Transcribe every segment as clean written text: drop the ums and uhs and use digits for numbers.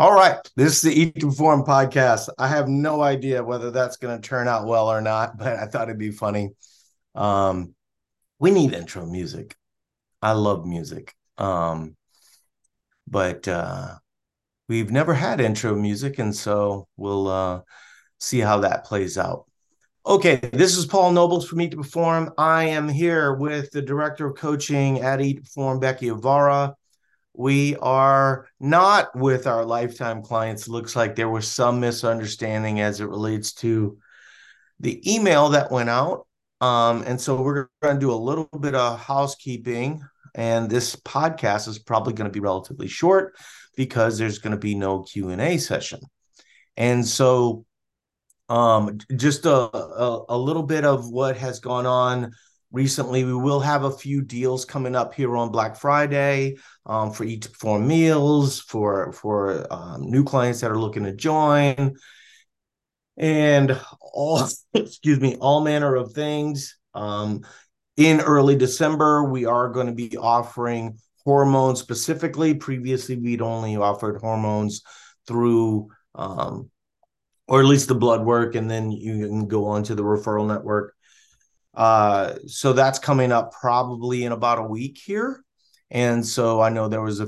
All right. This is the Eat to Perform podcast. I have no idea whether that's going to turn out well or not, but I thought it'd be funny. We need intro music. I love music. But we've never had intro music, and so we'll see how that plays out. Okay, this is Paul Nobles from Eat to Perform. I am here with the Director of Coaching at Eat to Perform, Becky Avara. We are not with our lifetime clients. Looks like there was some misunderstanding as it relates to the email that went out. And so we're going to do a little bit of housekeeping. And this podcast is probably going to be relatively short because there's going to be no Q&A session. And so just a little bit of what has gone on recently. We will have a few deals coming up here on Black Friday for Eat to Perform meals, for new clients that are looking to join, and all manner of things. In early December, we are going to be offering hormones specifically. Previously, we'd only offered hormones through, or at least the blood work, and then you can go on to the referral network. So that's coming up probably in about a week here. And so I know there was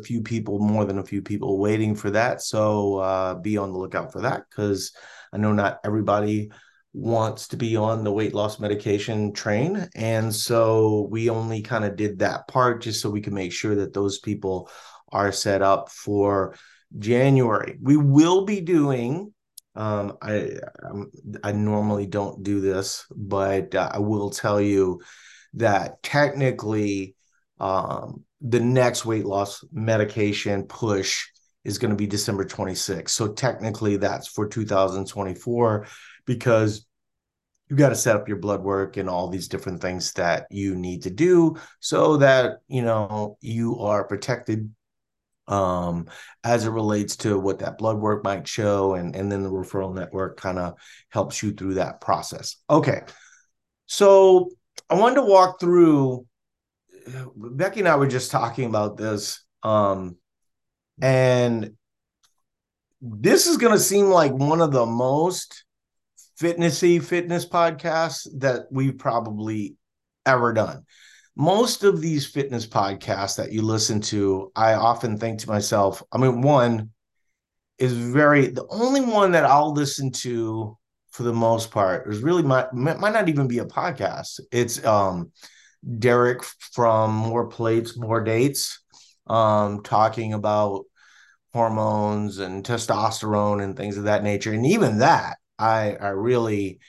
more than a few people waiting for that. So be on the lookout for that, because I know not everybody wants to be on the weight loss medication train. And so we only kind of did that part just so we can make sure that those people are set up for January. We will be doing I normally don't do this, but I will tell you that technically the next weight loss medication push is going to be December 26th. So technically that's for 2024, because you got to set up your blood work and all these different things that you need to do so that, you are protected as it relates to what that blood work might show, and then the referral network kind of helps you through that process. Okay. So I wanted to walk through, Becky and I were just talking about this, and this is going to seem like one of the most fitness podcasts that we've probably ever done. Most of these fitness podcasts that you listen to, I often think to myself, the only one that I'll listen to for the most part is really might not even be a podcast. It's Derek from More Plates, More Dates, talking about hormones and testosterone and things of that nature. And even that, I really...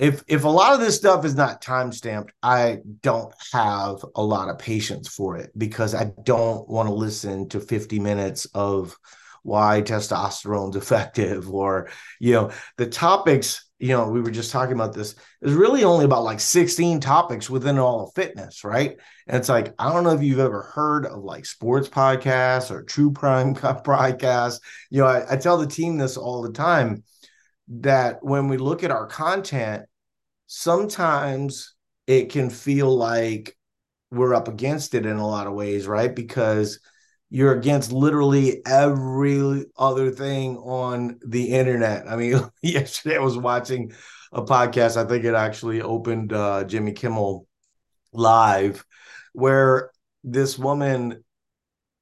If a lot of this stuff is not time stamped, I don't have a lot of patience for it, because I don't want to listen to 50 minutes of why testosterone's effective, or, the topics, we were just talking about this. There's really only about like 16 topics within all of fitness, right? And it's like, I don't know if you've ever heard of like sports podcasts or true crime podcasts. I tell the team this all the time, that when we look at our content, sometimes it can feel like we're up against it in a lot of ways, right? Because you're against literally every other thing on the internet. Yesterday I was watching a podcast. I think it actually opened Jimmy Kimmel Live, where this woman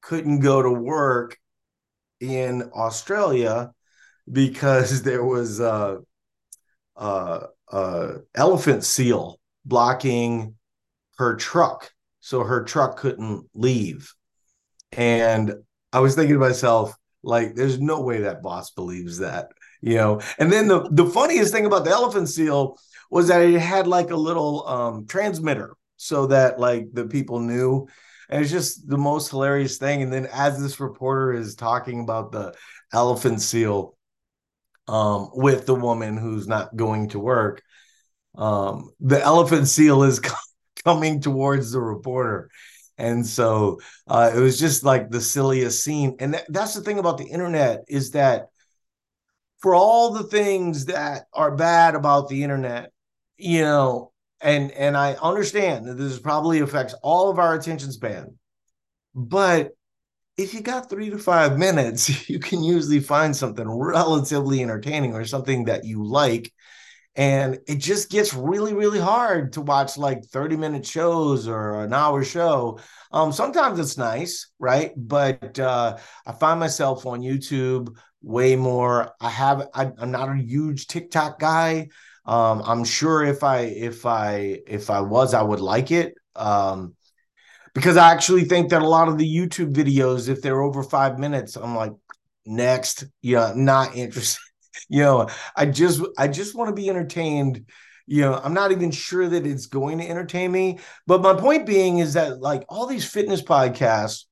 couldn't go to work in Australia because there was a elephant seal blocking her truck, so her truck couldn't leave. And I was thinking to myself, like, there's no way that boss believes that, And then the funniest thing about the elephant seal was that it had like a little transmitter, so that like the people knew. And it's just the most hilarious thing. And then as this reporter is talking about the elephant seal with the woman who's not going to work, the elephant seal is coming towards the reporter. And so it was just like the silliest scene. And that's the thing about the internet, is that for all the things that are bad about the internet, and I understand that this probably affects all of our attention span, but if you got 3 to 5 minutes, you can usually find something relatively entertaining or something that you like. And it just gets really, really hard to watch like 30-minute shows or an hour show. Sometimes it's nice, right? But I find myself on YouTube way more. I'm not a huge TikTok guy. I'm sure if I was, I would like it. Because I actually think that a lot of the YouTube videos, if they're over 5 minutes, I'm like, next, not interested. I just want to be entertained. I'm not even sure that it's going to entertain me. But my point being is that like all these fitness podcasts,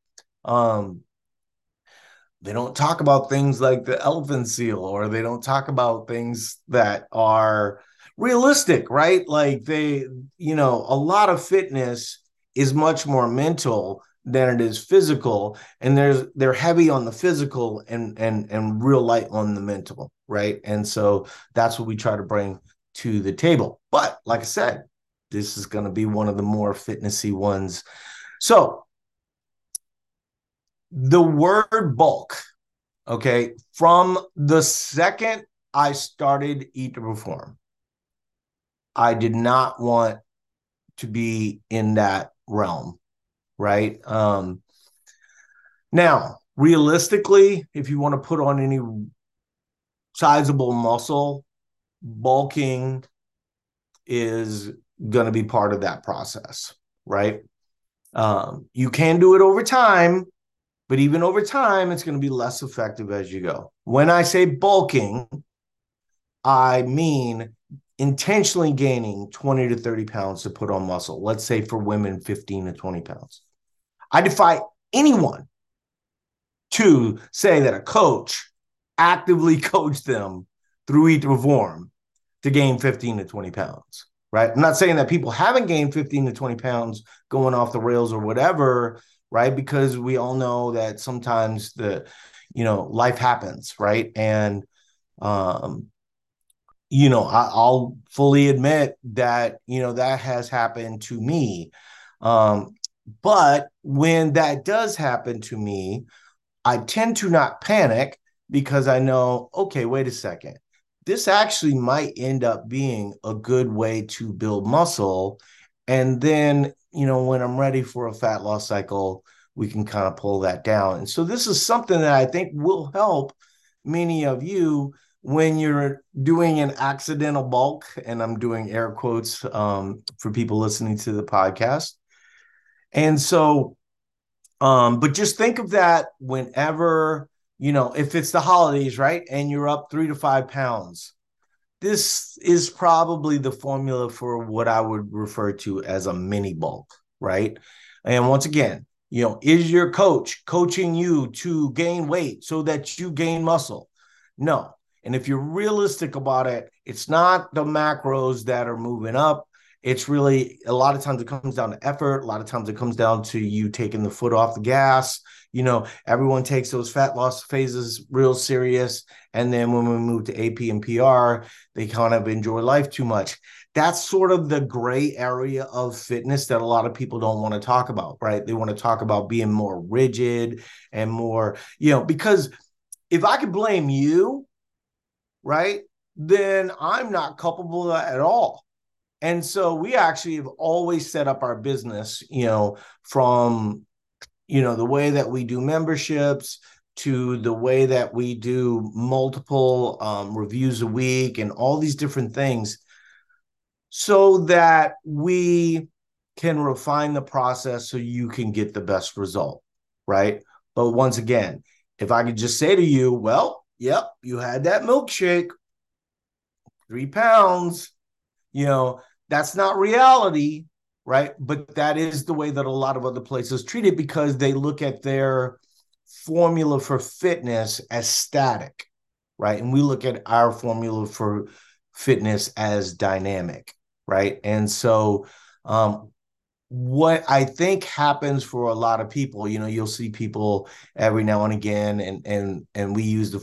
they don't talk about things like the elephant seal, or they don't talk about things that are realistic, right? Like a lot of fitness is much more mental than it is physical, and they're heavy on the physical and real light on the mental, right? And so that's what we try to bring to the table. But like I said, this is going to be one of the more fitnessy ones. So the word bulk, okay, from the second I started Eat to Perform, I did not want to be in that realm, right? Now, realistically, if you want to put on any sizable muscle, bulking is going to be part of that process, right? You can do it over time, but even over time, it's going to be less effective as you go. When I say bulking, I mean intentionally gaining 20 to 30 pounds to put on muscle. Let's say for women, 15 to 20 pounds. I defy anyone to say that a coach actively coached them through Eat to Perform to gain 15 to 20 pounds, right? I'm not saying that people haven't gained 15 to 20 pounds going off the rails or whatever, right? Because we all know that sometimes life happens, right? And, I'll fully admit that, that has happened to me. But when that does happen to me, I tend to not panic because I know, okay, wait a second. This actually might end up being a good way to build muscle. And then, when I'm ready for a fat loss cycle, we can kind of pull that down. And so this is something that I think will help many of you when you're doing an accidental bulk, and I'm doing air quotes for people listening to the podcast. And so, but just think of that whenever, if it's the holidays, right? And you're up 3 to 5 pounds. This is probably the formula for what I would refer to as a mini bulk, right? And once again, is your coach coaching you to gain weight so that you gain muscle? No. And if you're realistic about it, it's not the macros that are moving up. It's really, a lot of times it comes down to effort. A lot of times it comes down to you taking the foot off the gas. Everyone takes those fat loss phases real serious. And then when we move to AP and PR, they kind of enjoy life too much. That's sort of the gray area of fitness that a lot of people don't want to talk about, right? They want to talk about being more rigid and more, because if I could blame you, right, then I'm not culpable at all. And so we actually have always set up our business, from, the way that we do memberships to the way that we do multiple reviews a week and all these different things so that we can refine the process so you can get the best result, right? But once again, if I could just say to you, well, yep, you had that milkshake, 3 pounds, that's not reality, right? But that is the way that a lot of other places treat it because they look at their formula for fitness as static, right? And we look at our formula for fitness as dynamic, right? And so what I think happens for a lot of people, you'll see people every now and again, and we use the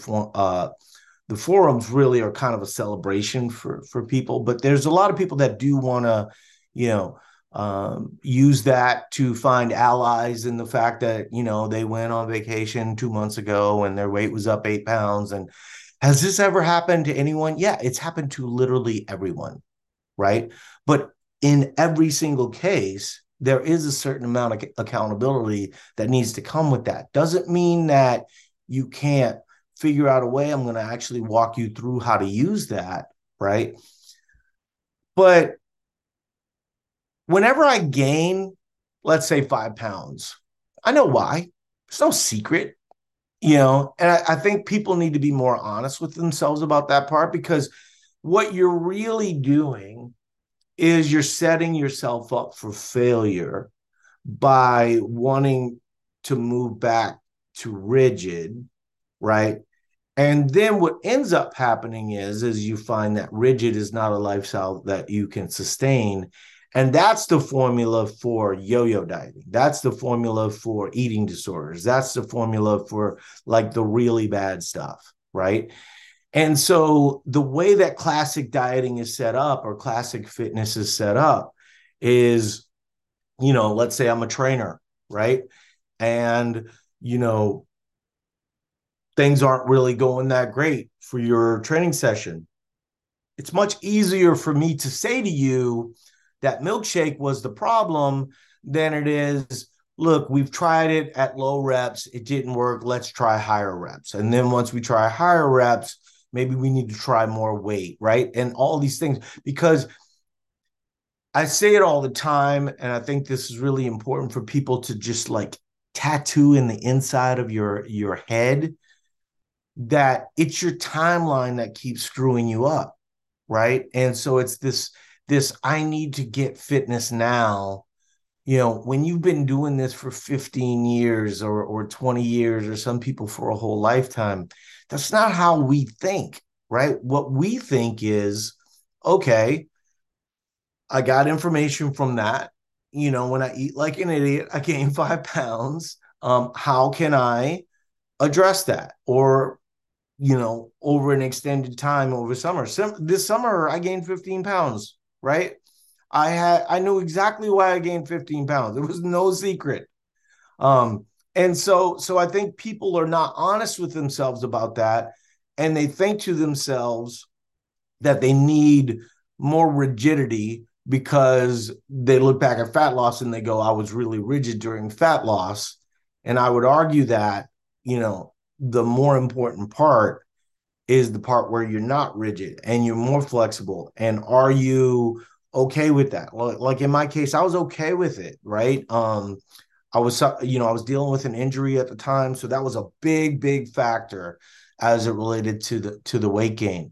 forums really are kind of a celebration for people, but there's a lot of people that do want to, Use that to find allies in the fact that, you know, they went on vacation 2 months ago and their weight was up 8 pounds. And has this ever happened to anyone? Yeah, it's happened to literally everyone, right? But in every single case, there is a certain amount of accountability that needs to come with that. Doesn't mean that you can't figure out a way. I'm going to actually walk you through how to use that, right? But whenever I gain, let's say 5 pounds, I know why. It's no secret, you know, and I think people need to be more honest with themselves about that part, because what you're really doing is you're setting yourself up for failure by wanting to move back to rigid, right? And then what ends up happening is you find that rigid is not a lifestyle that you can sustain. And that's the formula for yo-yo dieting. That's the formula for eating disorders. That's the formula for like the really bad stuff, right? And so the way that classic dieting is set up, or classic fitness is set up, is, you know, let's say I'm a trainer, right? And, you know, things aren't really going that great for your training session. It's much easier for me to say to you, that milkshake was the problem, then it is, look, we've tried it at low reps. It didn't work. Let's try higher reps. And then once we try higher reps, maybe we need to try more weight, right? And all these things, because I say it all the time, and I think this is really important for people to just like tattoo in the inside of your head that it's your timeline that keeps screwing you up, right? And so it's this I need to get fitness now. You know, when you've been doing this for 15 years or 20 years, or some people for a whole lifetime, that's not how we think, right? What we think is, okay, I got information from that. You know, when I eat like an idiot, I gained 5 pounds. How can I address that? Or, you know, over an extended time over summer. This summer, I gained 15 pounds. Right? I knew exactly why I gained 15 pounds. It was no secret. And so I think people are not honest with themselves about that. And they think to themselves that they need more rigidity because they look back at fat loss and they go, I was really rigid during fat loss. And I would argue that, you know, the more important part is the part where you're not rigid and you're more flexible. And are you okay with that? Like in my case, I was okay with it, right? I was dealing with an injury at the time. So that was a big, big factor as it related to the weight gain.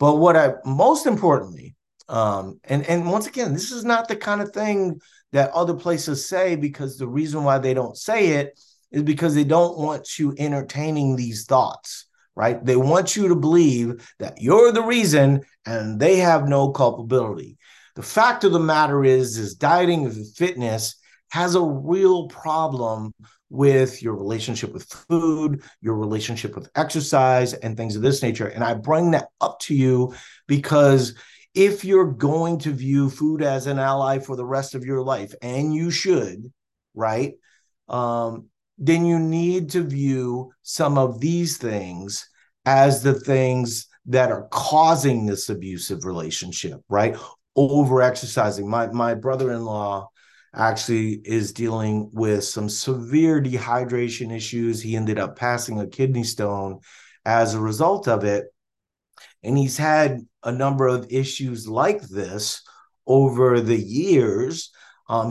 But what I most importantly, and once again, this is not the kind of thing that other places say, because the reason why they don't say it is because they don't want you entertaining these thoughts. Right? They want you to believe that you're the reason and they have no culpability. The fact of the matter is dieting and fitness has a real problem with your relationship with food, your relationship with exercise, and things of this nature. And I bring that up to you because if you're going to view food as an ally for the rest of your life, and you should, right? Then you need to view some of these things as the things that are causing this abusive relationship, right? Over-exercising. My brother-in-law actually is dealing with some severe dehydration issues. He ended up passing a kidney stone as a result of it. And he's had a number of issues like this over the years.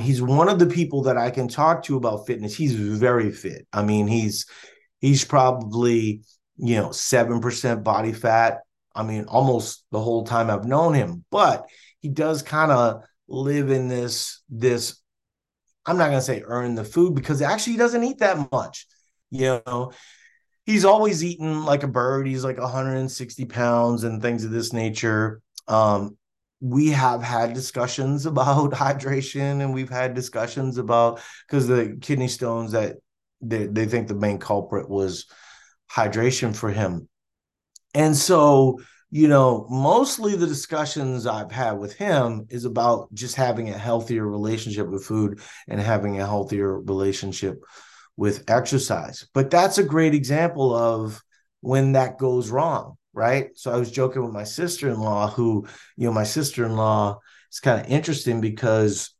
He's one of the people that I can talk to about fitness. He's very fit. I mean, he's probably, you know, 7% body fat. I mean, almost the whole time I've known him, but he does kind of live in this, I'm not going to say earn the food, because actually he doesn't eat that much. You know, he's always eaten like a bird. He's like 160 pounds and things of this nature. We have had discussions about hydration, and we've had discussions about, because the kidney stones that they think the main culprit was hydration for him. And so you know, mostly the discussions I've had with him is about just having a healthier relationship with food and having a healthier relationship with exercise. But that's a great example of when that goes wrong, right? So I was joking with my sister-in-law who, you know, my sister-in-law is kind of interesting because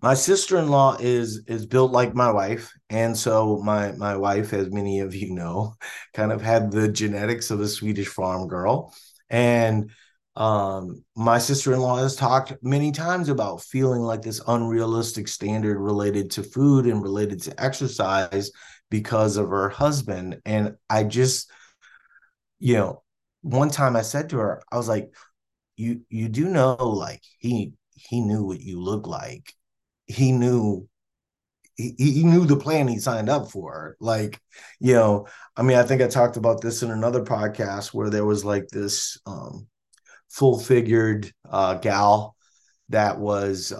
my sister-in-law is built like my wife. And so my wife, as many of you know, kind of had the genetics of a Swedish farm girl. And my sister-in-law has talked many times about feeling like this unrealistic standard related to food and related to exercise because of her husband. And I just, you know, one time I said to her, I was like, you do know, like he knew what you look like. He knew the plan he signed up for. Like, you know, I mean, I think I talked about this in another podcast where there was like this full-figured gal that was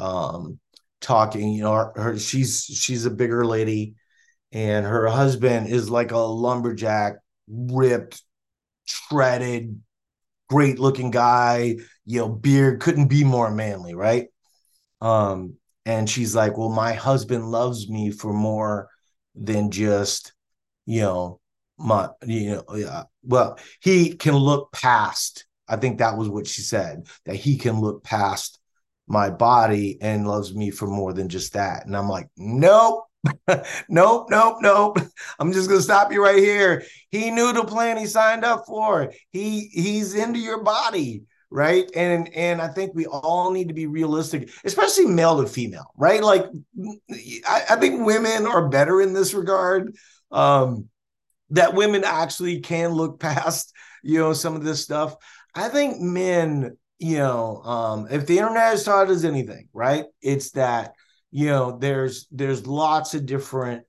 talking, you know, she's a bigger lady and her husband is like a lumberjack, ripped, shredded, great looking guy, you know, beard, couldn't be more manly, right? And she's like, well, my husband loves me for more than just, you know, well, he can look past. I think that was what she said, that he can look past my body and loves me for more than just that. And I'm like, nope, nope. I'm just going to stop you right here. He knew the plan he signed up for. He's into your body. Right. And I think we all need to be realistic, especially male to female. Right. Like I think women are better in this regard, that women actually can look past, you know, some of this stuff. I think men, you know, if the internet has taught us anything, right, it's that, you know, there's lots of different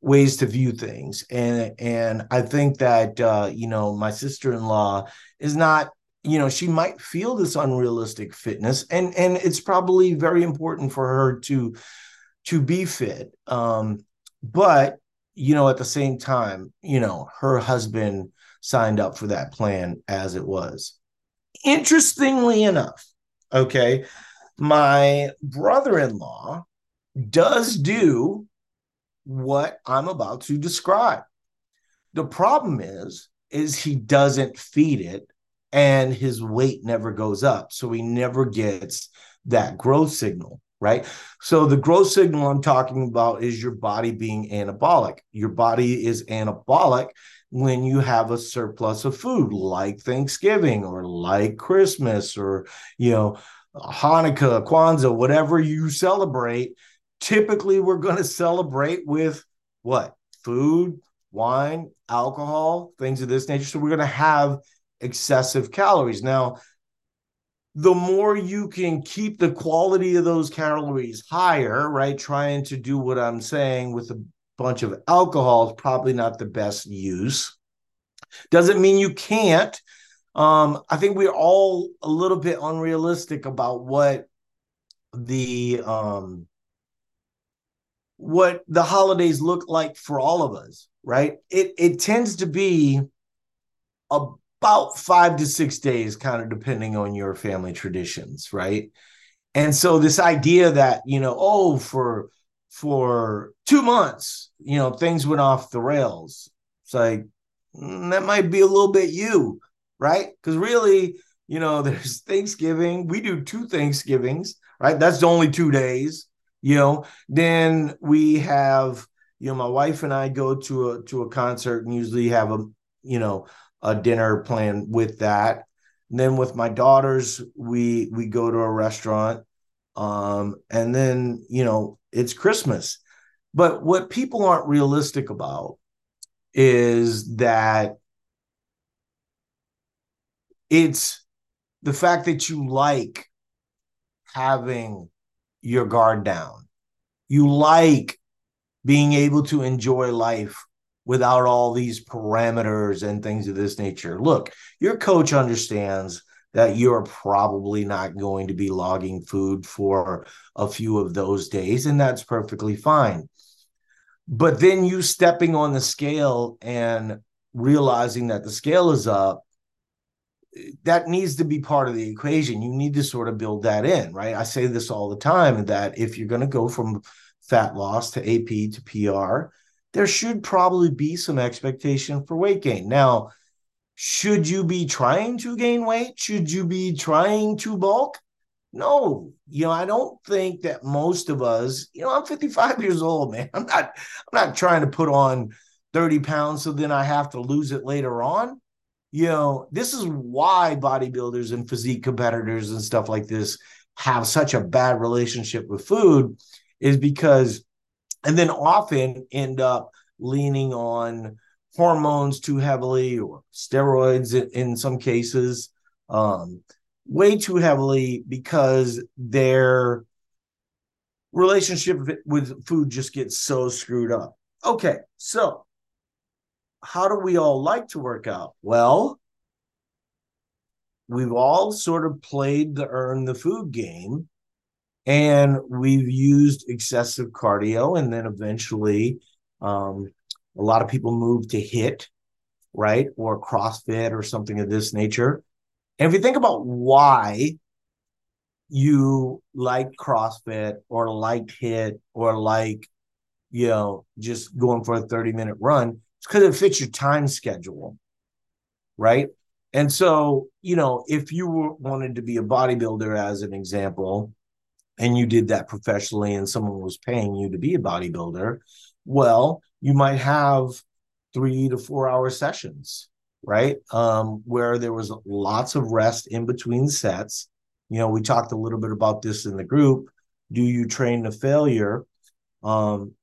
ways to view things. And I think that, you know, my sister-in-law is not, you know, she might feel this unrealistic fitness, and it's probably very important for her to be fit. But, you know, at the same time, you know, her husband signed up for that plan as it was. Interestingly enough, okay, my brother-in-law does do what I'm about to describe. The problem is he doesn't feed it, and his weight never goes up. So he never gets that growth signal, right? So the growth signal I'm talking about is your body being anabolic. Your body is anabolic when you have a surplus of food, like Thanksgiving or like Christmas or, you know, Hanukkah, Kwanzaa, whatever you celebrate. Typically, we're going to celebrate with what? Food, wine, alcohol, things of this nature. So we're going to have excessive calories. Now, the more you can keep the quality of those calories higher, right? Trying to do what I'm saying with a bunch of alcohol is probably not the best use. Doesn't mean you can't. I think we're all a little bit unrealistic about what the holidays look like for all of us, right? It tends to be about 5 to 6 days, kind of depending on your family traditions, right? And so this idea that, you know, oh, for 2 months, you know, things went off the rails. It's like, that might be a little bit you, right? Because really, you know, there's Thanksgiving. We do 2 Thanksgivings, right? That's only 2 days, you know. Then we have, you know, my wife and I go to a concert and usually have a, you know, a dinner plan with that. And then with my daughters, we go to a restaurant. And then, you know, it's Christmas. But what people aren't realistic about is that it's the fact that you like having your guard down. You like being able to enjoy life without all these parameters and things of this nature. Look, your coach understands that you're probably not going to be logging food for a few of those days, and that's perfectly fine. But then you stepping on the scale and realizing that the scale is up, that needs to be part of the equation. You need to sort of build that in, right? I say this all the time, that if you're going to go from fat loss to AP to PR, there should probably be some expectation for weight gain. Now, should you be trying to gain weight? Should you be trying to bulk? No, I don't think that most of us, I'm 55 years old, man. I'm not trying to put on 30 pounds so then I have to lose it later on. This is why bodybuilders and physique competitors and stuff like this have such a bad relationship with food, is because, and then often end up leaning on hormones too heavily, or steroids in some cases, way too heavily, because their relationship with food just gets so screwed up. Okay, so how do we all like to work out? Well, we've all sort of played the earn the food game, and we've used excessive cardio, and then eventually a lot of people move to HIIT, right? Or CrossFit or something of this nature. And if you think about why you like CrossFit or like HIIT or like, just going for a 30-minute run, it's because it fits your time schedule, right? And so, if you wanted to be a bodybuilder, as an example, and you did that professionally and someone was paying you to be a bodybuilder, well, you might have 3 to 4 hour sessions, right? Where there was lots of rest in between sets. We talked a little bit about this in the group. Do you train to failure?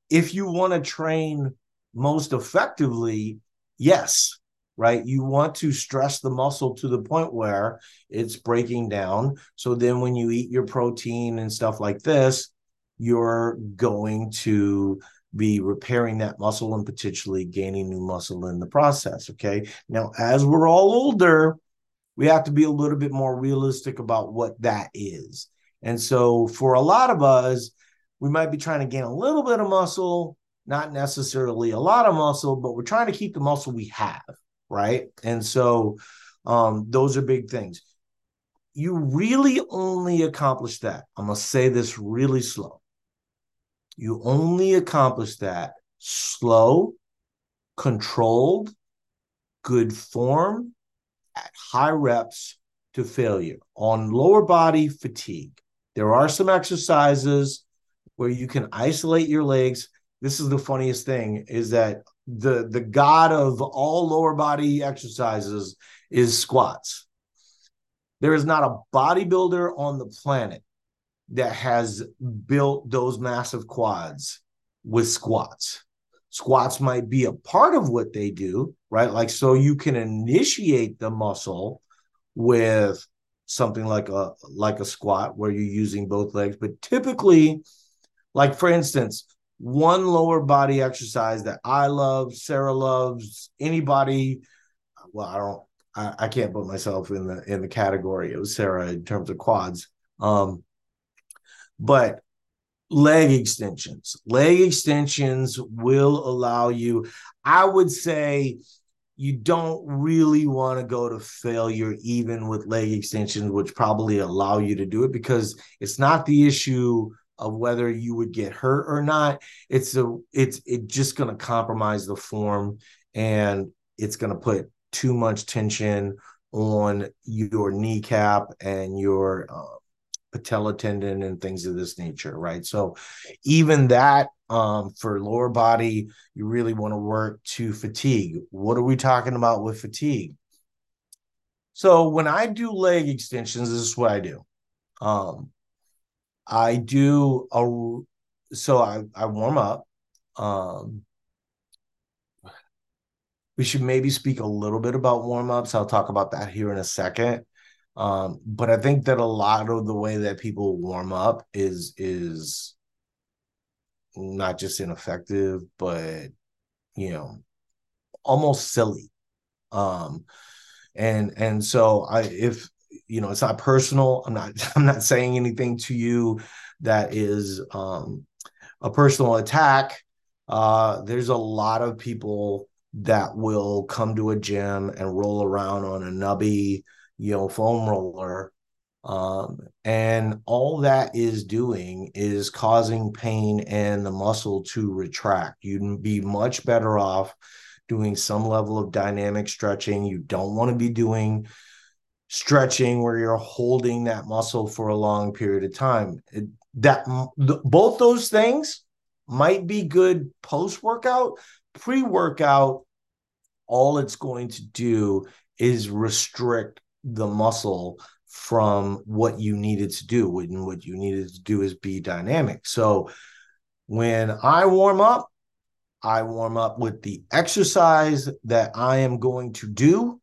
If you want to train most effectively, yes, right? You want to stress the muscle to the point where it's breaking down. So then when you eat your protein and stuff like this, you're going to be repairing that muscle and potentially gaining new muscle in the process, okay? Now, as we're all older, we have to be a little bit more realistic about what that is. And so for a lot of us, we might be trying to gain a little bit of muscle, not necessarily a lot of muscle, but we're trying to keep the muscle we have, right? And so those are big things. You really only accomplish that. I'm going to say this really slow. You only accomplish that slow, controlled, good form at high reps to failure on lower body fatigue. There are some exercises where you can isolate your legs. This is the funniest thing, is that the god of all lower body exercises is squats. There is not a bodybuilder on the planet that has built those massive quads with squats. Squats might be a part of what they do, right? Like, so you can initiate the muscle with something like a squat where you're using both legs. But typically, like for instance, one lower body exercise that I love, Sarah loves, anybody, well, I can't put myself in the category of Sarah in terms of quads. But leg extensions will allow you, I would say you don't really want to go to failure even with leg extensions, which probably allow you to do it, because it's not the issue of whether you would get hurt or not. It's just going to compromise the form, and it's going to put too much tension on your kneecap and your patella tendon and things of this nature, right? So even that, for lower body, you really want to work to fatigue. What are we talking about with fatigue? So when I do leg extensions, this is what I do. I warm up. We should maybe speak a little bit about warm-ups. I'll talk about that here in a second. But I think that a lot of the way that people warm up is not just ineffective, but, almost silly. And so if it's not personal, I'm not saying anything to you that is a personal attack. There's a lot of people that will come to a gym and roll around on a nubby, foam roller. And all that is doing is causing pain and the muscle to retract. You'd be much better off doing some level of dynamic stretching. You don't want to be doing stretching where you're holding that muscle for a long period of time. Both those things might be good post-workout. Pre-workout, all it's going to do is restrict the muscle from what you needed to do, and what you needed to do is be dynamic. So when I warm up with the exercise that I am going to do.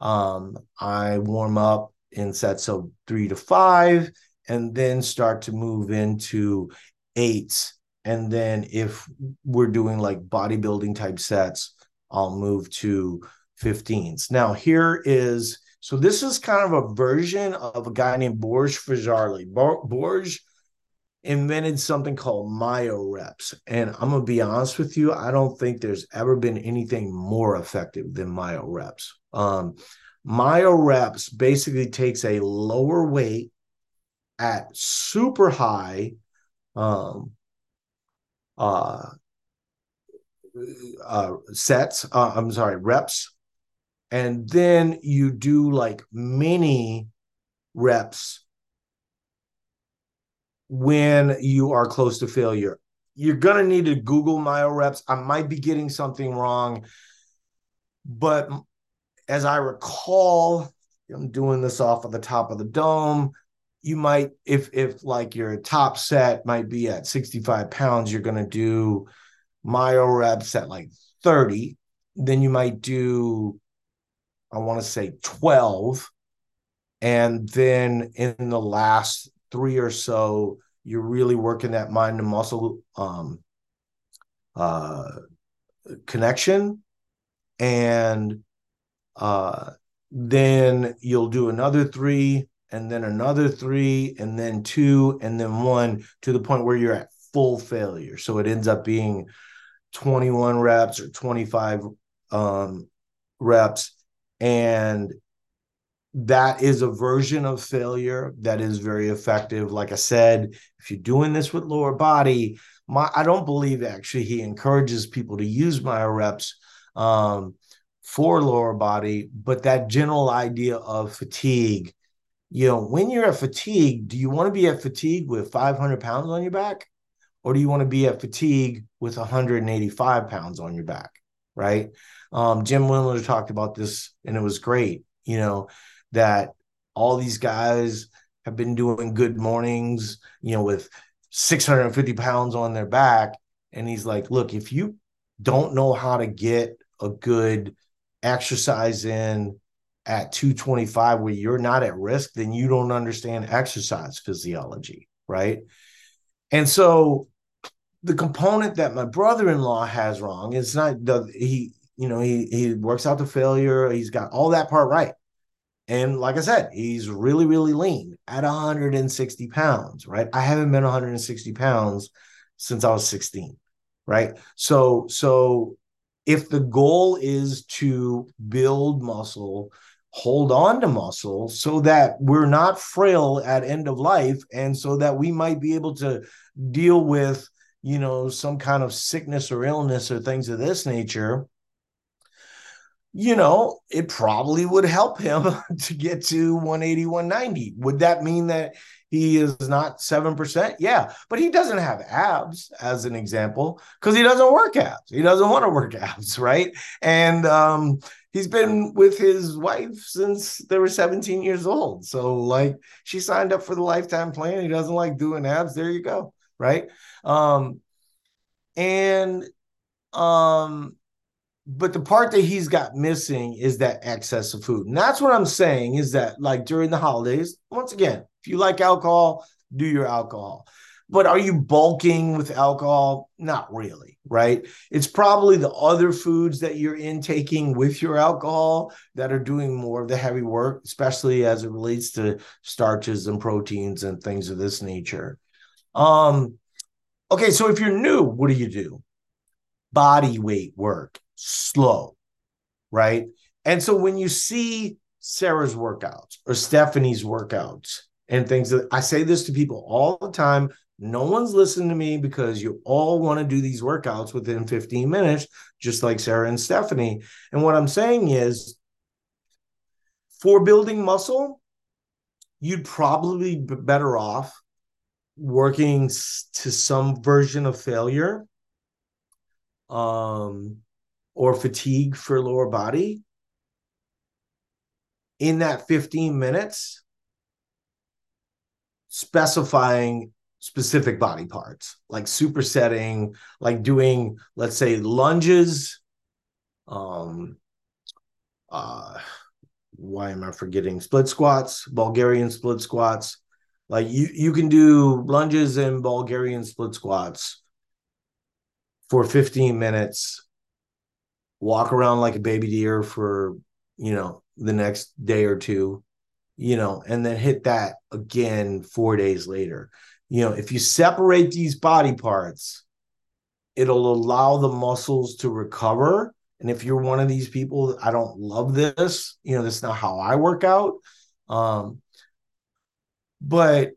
I warm up in sets of 3 to 5, and then start to move into 8s. And then if we're doing like bodybuilding type sets, I'll move to 15s. Now so this is kind of a version of a guy named Borges Fajarli. Borges invented something called myo reps. And I'm going to be honest with you, I don't think there's ever been anything more effective than myo reps. Myo reps basically takes a lower weight at super high reps, and then you do like mini reps when you are close to failure. You're going to need to Google myo reps. I might be getting something wrong, but as I recall, I'm doing this off of the top of the dome. You might, if like your top set might be at 65 pounds, you're going to do myo reps at like 30. Then you might do, I want to say 12. And then in the last 3 or so, you're really working that mind to muscle connection. And then you'll do another 3, and then another 3, and then 2, and then 1, to the point where you're at full failure. So it ends up being 21 reps or 25 reps. And that is a version of failure that is very effective. Like I said, if you're doing this with lower body, I don't believe actually he encourages people to use myo reps for lower body, but that general idea of fatigue, when you're at fatigue, do you want to be at fatigue with 500 pounds on your back? Or do you want to be at fatigue with 185 pounds on your back? Right. Jim Wendler talked about this, and it was great, that all these guys have been doing good mornings, with 650 pounds on their back. And he's like, look, if you don't know how to get a good exercise in at 225 where you're not at risk, then you don't understand exercise physiology, right? And so the component that my brother-in-law has wrong, it's not the, he works out the failure. He's got all that part right. And like I said, he's really, really lean at 160 pounds, right? I haven't been 160 pounds since I was 16, right? So if the goal is to build muscle, hold on to muscle so that we're not frail at end of life, and so that we might be able to deal with, some kind of sickness or illness or things of this nature, it probably would help him to get to 180, 190. Would that mean that he is not 7%? Yeah, but he doesn't have abs, as an example, because he doesn't work abs. He doesn't want to work abs, right? And he's been with his wife since they were 17 years old. So, she signed up for the lifetime plan. He doesn't like doing abs. There you go, right? But the part that he's got missing is that excess of food. And that's what I'm saying is that, during the holidays, once again, if you like alcohol, do your alcohol. But are you bulking with alcohol? Not really, right? It's probably the other foods that you're intaking with your alcohol that are doing more of the heavy work, especially as it relates to starches and proteins and things of this nature. Okay, so if you're new, what do you do? Body weight work. slow, right? And so when you see Sarah's workouts or Stephanie's workouts and things, that I say this to people all the time, no one's listening to me because you all want to do these workouts within 15 minutes, just like Sarah and Stephanie. And what I'm saying is, for building muscle, you'd probably be better off working to some version of failure or fatigue for lower body in that 15 minutes, specifying specific body parts, like supersetting, like doing, let's say, lunges. Why am I forgetting? Split squats, Bulgarian split squats. Like you can do lunges and Bulgarian split squats for 15 minutes, walk around like a baby deer for, the next day or two, and then hit that again 4 days later. If you separate these body parts, it'll allow the muscles to recover. And if you're one of these people, I don't love this, that's not how I work out. But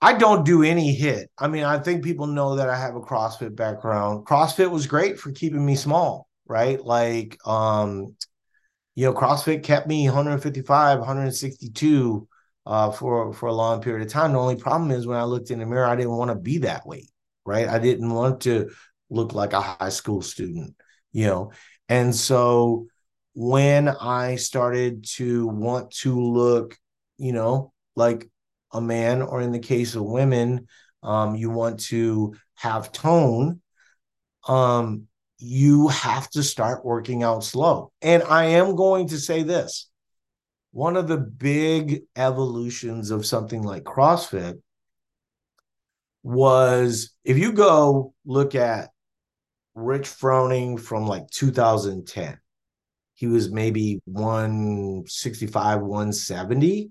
I don't do any HIIT. I mean, I think people know that I have a CrossFit background. CrossFit was great for keeping me small, right? Like, CrossFit kept me 155, 162 for a long period of time. The only problem is when I looked in the mirror, I didn't want to be that weight, right? I didn't want to look like a high school student, And so when I started to want to look, like a man, or in the case of women, you want to have tone, you have to start working out slow. And I am going to say this, one of the big evolutions of something like CrossFit was, if you go look at Rich Froning from like 2010, he was maybe 165, 170.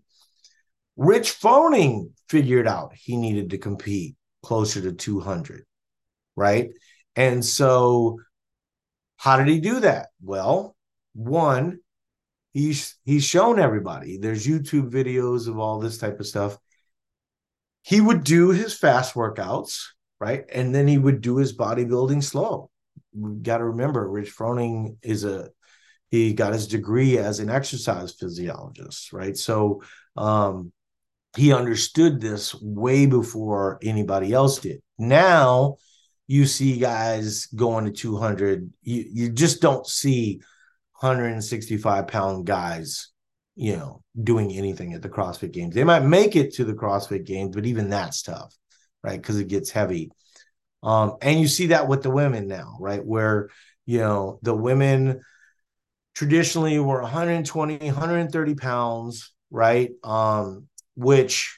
Rich Froning figured out he needed to compete closer to 200, right? And so how did he do that? Well, one, he's shown everybody. There's YouTube videos of all this type of stuff. He would do his fast workouts, right? And then he would do his bodybuilding slow. You got to remember, Rich Froning he got his degree as an exercise physiologist, right? So he understood this way before anybody else did. Now you see guys going to 200. You just don't see 165-pound guys, doing anything at the CrossFit Games. They might make it to the CrossFit Games, but even that's tough, right? Because it gets heavy. And you see that with the women now, right? Where, the women traditionally were 120, 130 pounds, right? Which,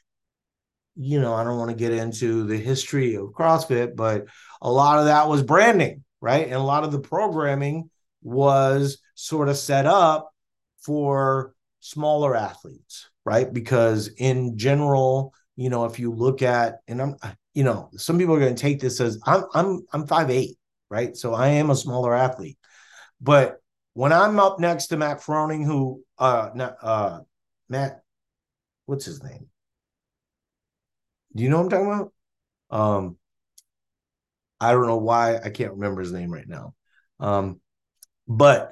I don't want to get into the history of CrossFit, but a lot of that was branding, right? And a lot of the programming was sort of set up for smaller athletes, right? Because in general, if you look at, and I'm, some people are going to take this as I'm 5'8", right? So I am a smaller athlete, but when I'm up next to Matt Frazier, who, Matt, what's his name? Do you know what I'm talking about? I don't know why I can't remember his name right now. But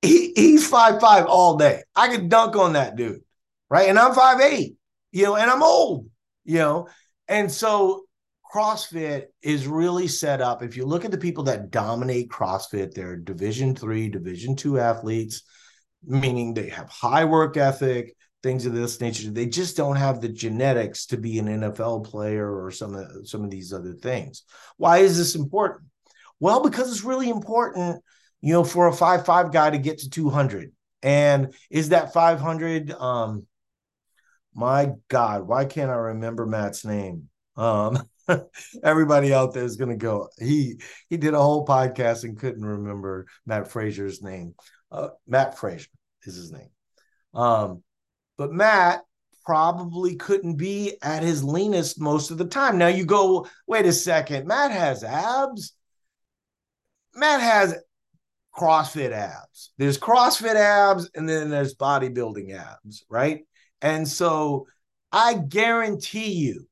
he's 5'5" all day. I could dunk on that dude, right? And I'm 5'8", and I'm old, And so CrossFit is really set up. If you look at the people that dominate CrossFit, they're Division III, Division II athletes, meaning they have high work ethic, things of this nature. They just don't have the genetics to be an NFL player or some of these other things. Why is this important? Well, because it's really important, for a 5'5" guy to get to 200. And is that 500? My God, why can't I remember Matt's name? Everybody out there is going to go, he did a whole podcast and couldn't remember Matt Frazier's name. Matt Frazier is his name. But Matt probably couldn't be at his leanest most of the time. Now you go, wait a second, Matt has abs? Matt has CrossFit abs. There's CrossFit abs, and then there's bodybuilding abs, right? And so I guarantee you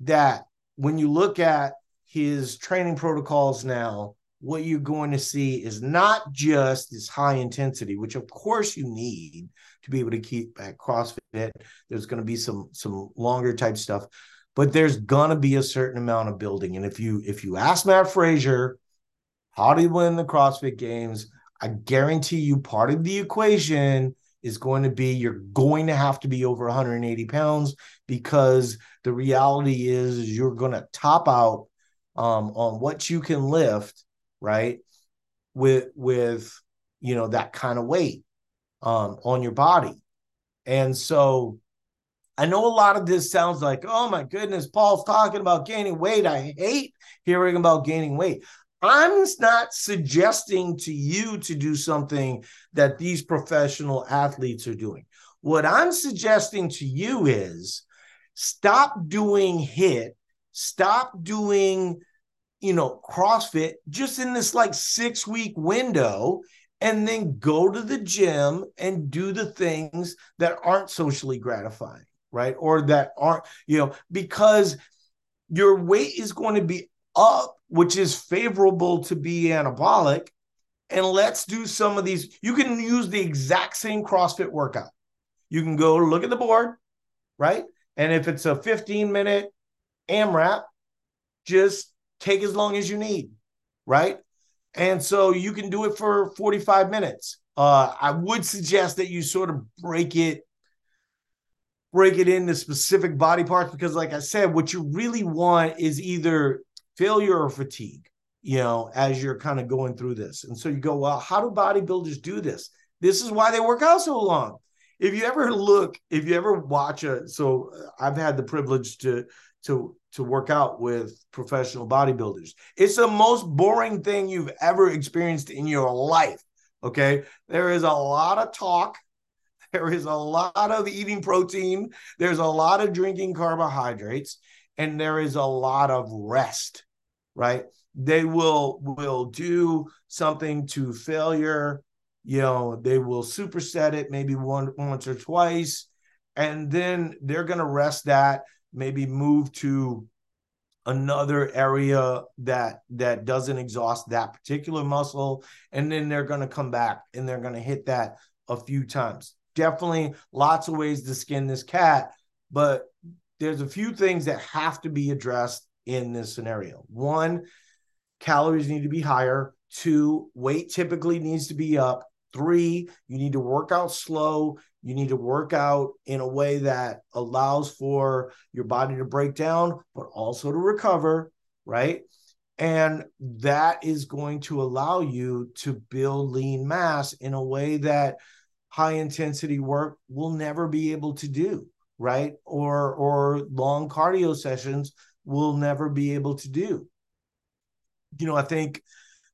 that when you look at his training protocols now, what you're going to see is not just this high intensity, which of course you need to be able to keep at CrossFit. There's going to be some longer type stuff, but there's going to be a certain amount of building. And if you ask Matt Frazier how to win the CrossFit Games, I guarantee you part of the equation is going to be you're going to have to be over 180 pounds, because the reality is you're going to top out on what you can lift, right, with you know, that kind of weight on your body. And so I know a lot of this sounds like, oh my goodness, Paul's talking about gaining weight. I hate hearing about gaining weight. I'm not suggesting to you to do something that these professional athletes are doing. What I'm suggesting to you is stop doing HIIT, stop doing, you know, CrossFit just in this like 6-week window, and then go to the gym and do the things that aren't socially gratifying, right? Or that aren't, you know, because your weight is going to be up, which is favorable to be anabolic. And let's do some of these. You can use the exact same CrossFit workout. You can go look at the board, right? And if it's a 15-minute AMRAP, just take as long as you need, right? And so you can do it for 45 minutes. I would suggest that you sort of break it into specific body parts, because like I said, what you really want is either failure or fatigue, you know, as you're kind of going through this. And so you go, well, how do bodybuilders do this? This is why they work out so long. If you ever watch so I've had the privilege to work out with professional bodybuilders. It's the most boring thing you've ever experienced in your life, okay? There is a lot of talk. There is a lot of eating protein. There's a lot of drinking carbohydrates, and there is a lot of rest, right? They will do something to failure. You know, they will superset it maybe once or twice, and then they're going to rest that, maybe move to another area that doesn't exhaust that particular muscle. And then they're going to come back and they're going to hit that a few times. Definitely lots of ways to skin this cat, but there's a few things that have to be addressed in this scenario. 1, calories need to be higher. 2, weight typically needs to be up. 3, you need to work out slow. You need to work out in a way that allows for your body to break down, but also to recover, right? And that is going to allow you to build lean mass in a way that high intensity work will never be able to do, right? Or long cardio sessions will never be able to do. You know, I think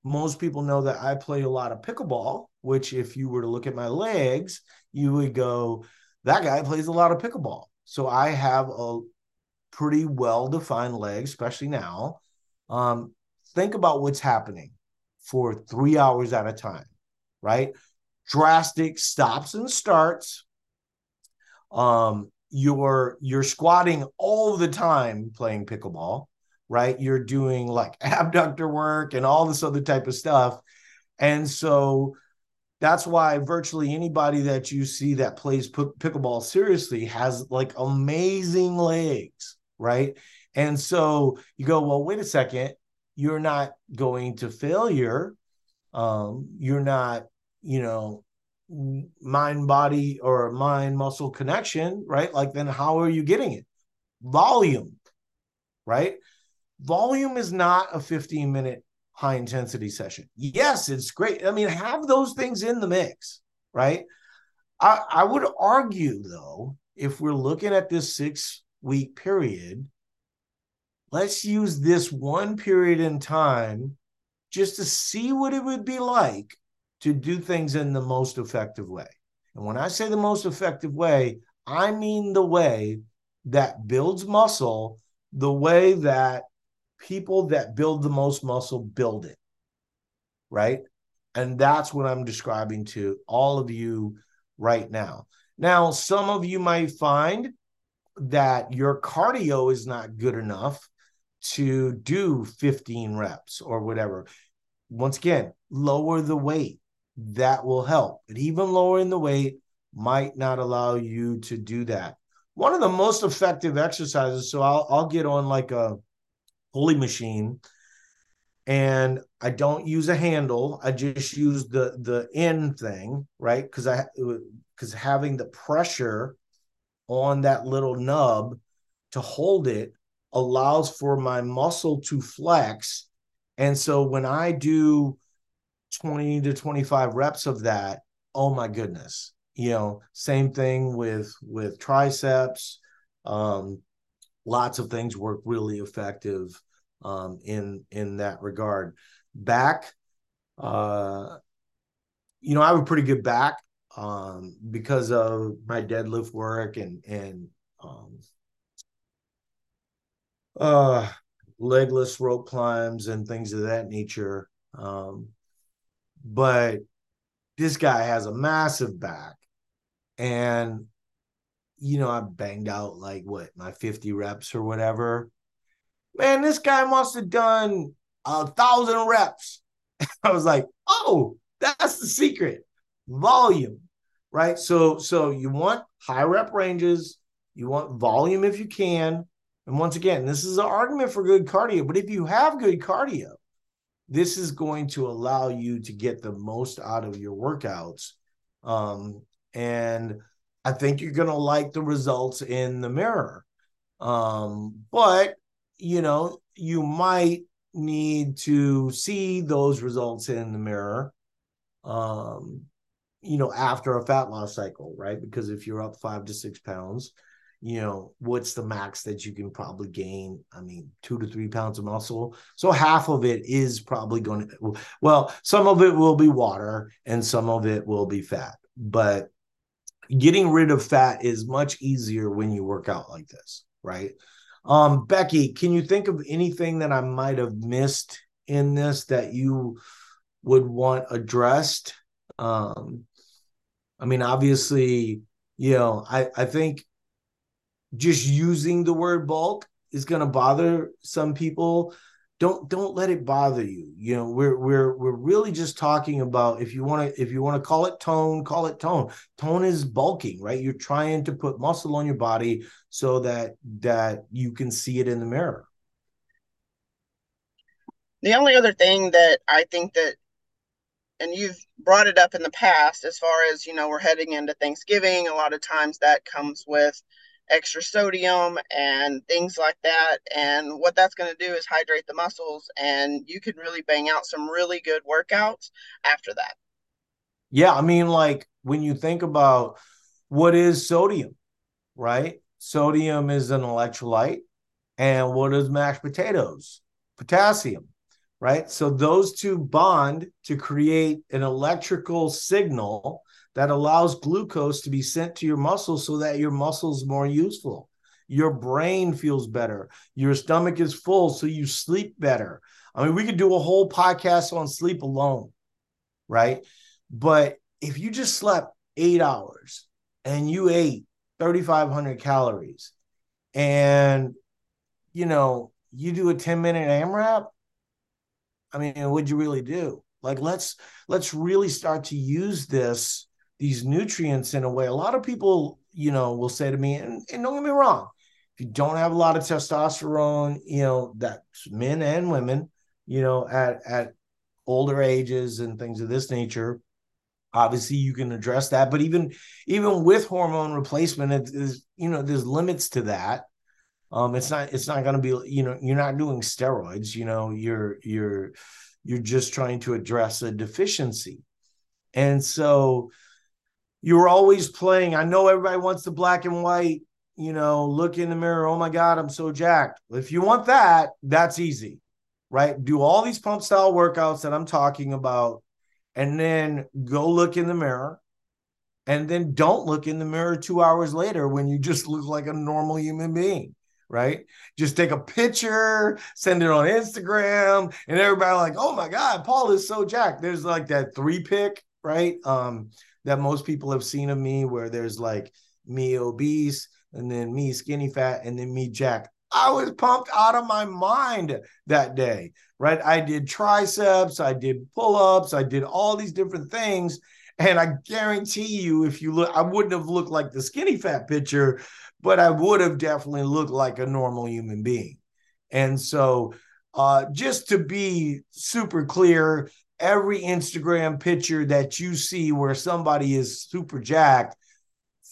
most people know that I play a lot of pickleball, which if you were to look at my legs, you would go, that guy plays a lot of pickleball. So I have a pretty well-defined leg, especially now. Think about what's happening for 3 hours at a time, right? Drastic stops and starts. You're squatting all the time playing pickleball, right? You're doing like abductor work and all this other type of stuff. And so that's why virtually anybody that you see that plays pickleball seriously has like amazing legs, right? And so you go, well, wait a second, you're not going to failure. You're not, you know, mind-body or mind-muscle connection, right? Like, then how are you getting it? Volume, right? Volume is not a 15-minute high intensity session. Yes, it's great. I mean, have those things in the mix, right? I would argue, though, if we're looking at this 6-week period, let's use this one period in time just to see what it would be like to do things in the most effective way. And when I say the most effective way, I mean the way that builds muscle, the way that people that build the most muscle build it, right? And that's what I'm describing to all of you right now. Now, some of you might find that your cardio is not good enough to do 15 reps or whatever. Once again, lower the weight. That will help. But even lowering the weight might not allow you to do that. One of the most effective exercises, so I'll get on like a pulley machine, and I don't use a handle. I just use the end thing, right? Because having the pressure on that little nub to hold it allows for my muscle to flex. And so when I do 20 to 25 reps of that, oh my goodness, you know, same thing with triceps. Lots of things work really effective in that regard. Back, you know, I have a pretty good back because of my deadlift work and legless rope climbs and things of that nature. But this guy has a massive back, and, you know, I banged out like my 50 reps or whatever. Man, this guy must have done 1,000 reps. I was like, oh, that's the secret. Volume, right? So you want high rep ranges. You want volume if you can. And once again, this is an argument for good cardio. But if you have good cardio, this is going to allow you to get the most out of your workouts. And I think you're going to like the results in the mirror. But, you know, you might need to see those results in the mirror, you know, after a fat loss cycle, right? Because if you're up 5 to 6 pounds, you know, what's the max that you can probably gain? I mean, 2 to 3 pounds of muscle. So half of it is probably going to, well, some of it will be water and some of it will be fat. But getting rid of fat is much easier when you work out like this, right? Becky, can you think of anything that I might have missed in this that you would want addressed? I mean, obviously, you know, I think just using the word bulk is going to bother some people. Don't let it bother you. You know, we're really just talking about, if you want to call it tone, call it tone. Tone is bulking, right? You're trying to put muscle on your body so that you can see it in the mirror. The only other thing that I think that, and you've brought it up in the past, as far as, you know, we're heading into Thanksgiving, a lot of times that comes with extra sodium and things like that. And what that's going to do is hydrate the muscles, and you can really bang out some really good workouts after that. Yeah. I mean, like when you think about what is sodium, right? Sodium is an electrolyte. And what is mashed potatoes? Potassium, right? So those two bond to create an electrical signal that allows glucose to be sent to your muscles so that your muscle's more useful. Your brain feels better. Your stomach is full, so you sleep better. I mean, we could do a whole podcast on sleep alone, right? But if you just slept 8 hours and you ate 3,500 calories and, you know, you do a 10-minute AMRAP, I mean, what'd you really do? Like, let's really start to use these nutrients in a way. A lot of people, you know, will say to me, and don't get me wrong, if you don't have a lot of testosterone, you know, that's men and women, you know, at older ages and things of this nature, obviously you can address that. But even with hormone replacement, you know, there's limits to that. It's not going to be, you know, you're not doing steroids, you know, you're just trying to address a deficiency. And so you're always playing. I know everybody wants the black and white, you know, look in the mirror. Oh my God, I'm so jacked. If you want that, that's easy, right? Do all these pump style workouts that I'm talking about, and then go look in the mirror, and then don't look in the mirror 2 hours later when you just look like a normal human being. right? Just take a picture, send it on Instagram, and everybody like, oh my God, Paul is so jacked. There's like that 3-pic, right? That most people have seen of me, where there's like me obese, and then me skinny fat, and then me jacked. I was pumped out of my mind that day, right? I did triceps, I did pull-ups, I did all these different things. And I guarantee you, if you look, I wouldn't have looked like the skinny fat picture, but I would have definitely looked like a normal human being. And so just to be super clear, every Instagram picture that you see where somebody is super jacked,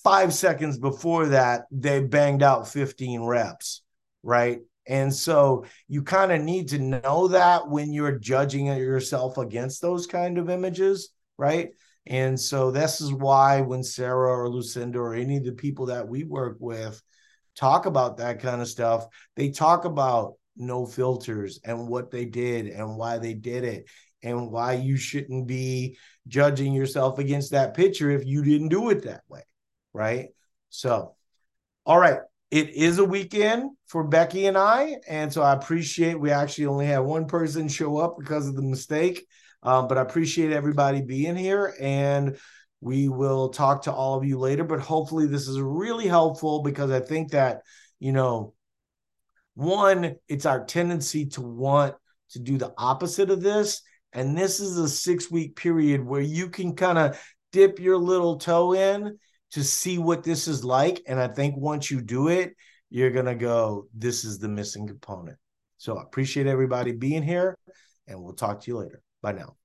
5 seconds before that, they banged out 15 reps, right? And so you kind of need to know that when you're judging yourself against those kind of images, right? And so this is why when Sarah or Lucinda or any of the people that we work with talk about that kind of stuff, they talk about no filters and what they did and why they did it and why you shouldn't be judging yourself against that picture if you didn't do it that way, right? So, all right. It is a weekend for Becky and I. And so I appreciate, we actually only had one person show up because of the mistake. But I appreciate everybody being here, and we will talk to all of you later. But hopefully this is really helpful, because I think that, you know, one, it's our tendency to want to do the opposite of this. And this is a 6-week period where you can kind of dip your little toe in to see what this is like. And I think once you do it, you're going to go, this is the missing component. So I appreciate everybody being here, and we'll talk to you later. Bye now.